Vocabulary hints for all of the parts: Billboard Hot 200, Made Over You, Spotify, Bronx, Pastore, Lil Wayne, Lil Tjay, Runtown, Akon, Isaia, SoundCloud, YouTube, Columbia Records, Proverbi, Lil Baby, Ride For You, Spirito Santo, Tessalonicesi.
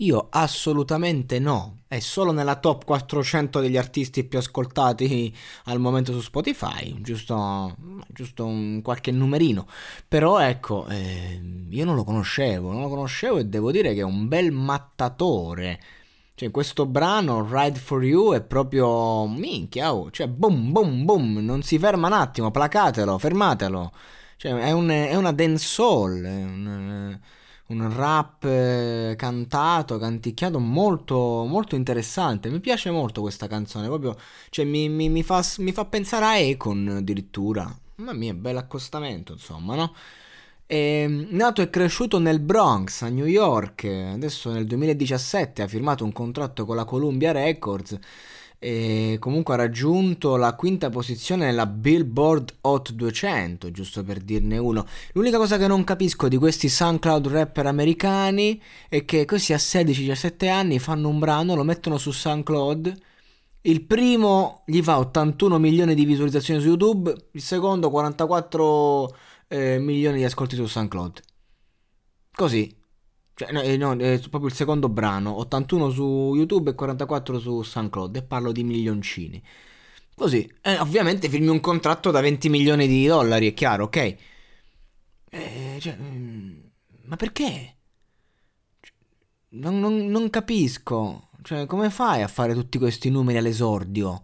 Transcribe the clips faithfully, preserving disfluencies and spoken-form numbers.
Io assolutamente no, è solo nella top quattrocento degli artisti più ascoltati al momento su Spotify, giusto, giusto un qualche numerino, però ecco, eh, io non lo conoscevo, non lo conoscevo e devo dire che è un bel mattatore, cioè questo brano Ride For You è proprio minchia, oh, cioè boom boom boom, non si ferma un attimo, placatelo, fermatelo, cioè è, un, è una dancehall, è un... un rap eh, cantato, canticchiato molto molto interessante. Mi piace molto questa canzone, proprio, cioè mi, mi, mi, fa, mi fa pensare a Akon addirittura. Mamma mia, bel accostamento, insomma, no? È nato e cresciuto nel Bronx, a New York. Adesso nel duemiladiciassette ha firmato un contratto con la Columbia Records e comunque ha raggiunto la quinta posizione nella Billboard Hot duecento, giusto per dirne uno. L'unica cosa che non capisco di questi SoundCloud rapper americani è che così a sedici diciassette anni fanno un brano, lo mettono su SoundCloud, il primo gli fa ottantuno milioni di visualizzazioni su YouTube, il secondo quarantaquattro eh, milioni di ascolti su SoundCloud, così. Cioè, no, no, è proprio il secondo brano, ottantuno su YouTube e quarantaquattro su SoundCloud, e parlo di milioncini. Così, eh, ovviamente firmi un contratto da venti milioni di dollari, è chiaro, ok? Eh, cioè, ma perché? Non, non, non capisco, cioè, come fai a fare tutti questi numeri all'esordio?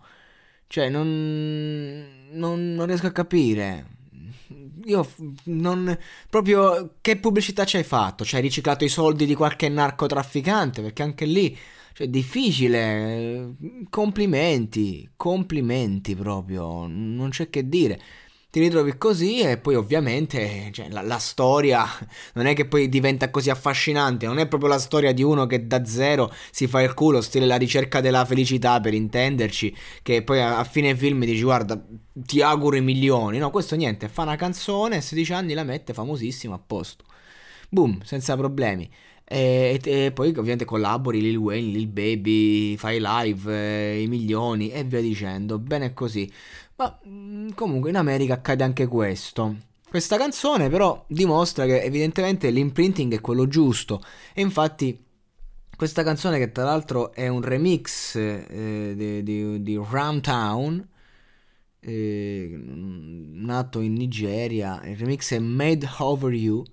Cioè, non, non, non riesco a capire... Io non... Proprio che pubblicità ci hai fatto? Ci hai riciclato i soldi di qualche narcotrafficante? Perché anche lì, cioè, è difficile. Complimenti, complimenti proprio, non c'è che dire. Ti ritrovi così e poi ovviamente, cioè, la, la storia non è che poi diventa così affascinante. Non è proprio la storia di uno che da zero si fa il culo, stile La ricerca della felicità, per intenderci, che poi a, a fine film dici guarda ti auguro i milioni. No, questo niente, fa una canzone, a sedici anni la mette, famosissima, a posto, boom, senza problemi. E, e, e poi ovviamente collabori, Lil Wayne, Lil Baby, fai live, eh, i milioni e via dicendo, bene così. Ma comunque in America accade anche questo. Questa canzone però dimostra che evidentemente l'imprinting è quello giusto. E infatti questa canzone, che tra l'altro è un remix eh, di, di, di Runtown, eh, nato in Nigeria, il remix è Made Over You.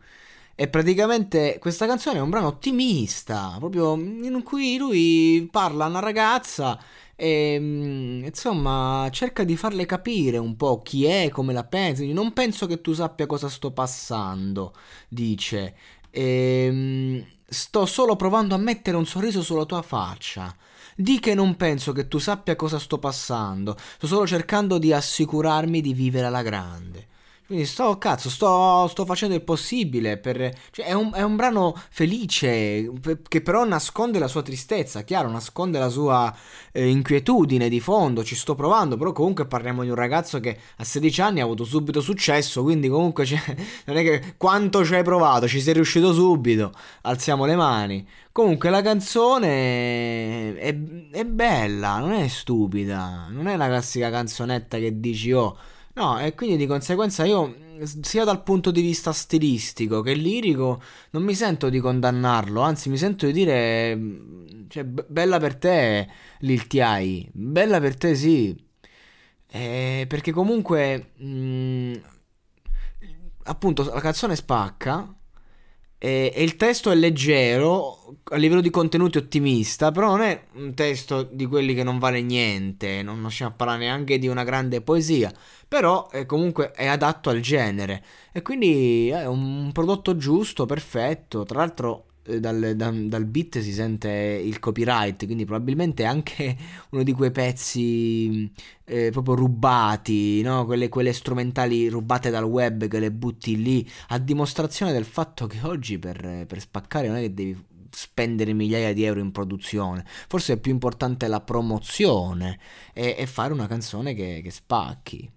E praticamente questa canzone è un brano ottimista, proprio in cui lui parla a una ragazza e insomma cerca di farle capire un po' chi è, come la pensa. Non penso che tu sappia cosa sto passando, dice, e, sto solo provando a mettere un sorriso sulla tua faccia. Di che non penso che tu sappia cosa sto passando, sto solo cercando di assicurarmi di vivere alla grande. Quindi sto cazzo, sto, sto facendo il possibile per... Cioè è un, è un brano felice che però nasconde la sua tristezza, chiaro, nasconde la sua eh, inquietudine di fondo, ci sto provando, però comunque parliamo di un ragazzo che a sedici anni ha avuto subito successo, quindi comunque c'è, non è che quanto ci hai provato, ci sei riuscito subito, alziamo le mani. Comunque la canzone è, è bella, non è stupida, non è la classica canzonetta che dici oh... No, e quindi di conseguenza io, sia dal punto di vista stilistico che lirico, non mi sento di condannarlo, anzi mi sento di dire, cioè, be- bella per te Lil Tjay, bella per te sì, eh, perché comunque, mh, appunto, la canzone spacca, e il testo è leggero a livello di contenuti, ottimista, però non è un testo di quelli che non vale niente, non riusciamo a parlare neanche di una grande poesia, però è comunque è adatto al genere e quindi è un prodotto giusto, perfetto. Tra l'altro dal, dal, dal beat si sente il copyright, quindi probabilmente è anche uno di quei pezzi eh, proprio rubati, no? Quelle, quelle strumentali rubate dal web che le butti lì, a dimostrazione del fatto che oggi per, per spaccare non è che devi spendere migliaia di euro in produzione, forse è più importante la promozione e, e fare una canzone che, che spacchi.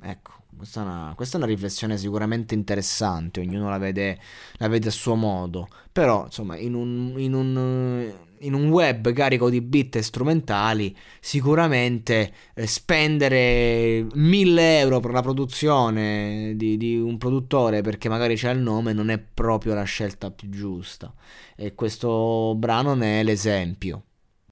Ecco, questa è, una, questa è una riflessione sicuramente interessante, ognuno la vede, la vede a suo modo, però insomma in un, in un, in un web carico di beat e strumentali, sicuramente eh, spendere mille euro per la produzione di, di un produttore perché magari c'è il nome non è proprio la scelta più giusta, e questo brano ne è l'esempio.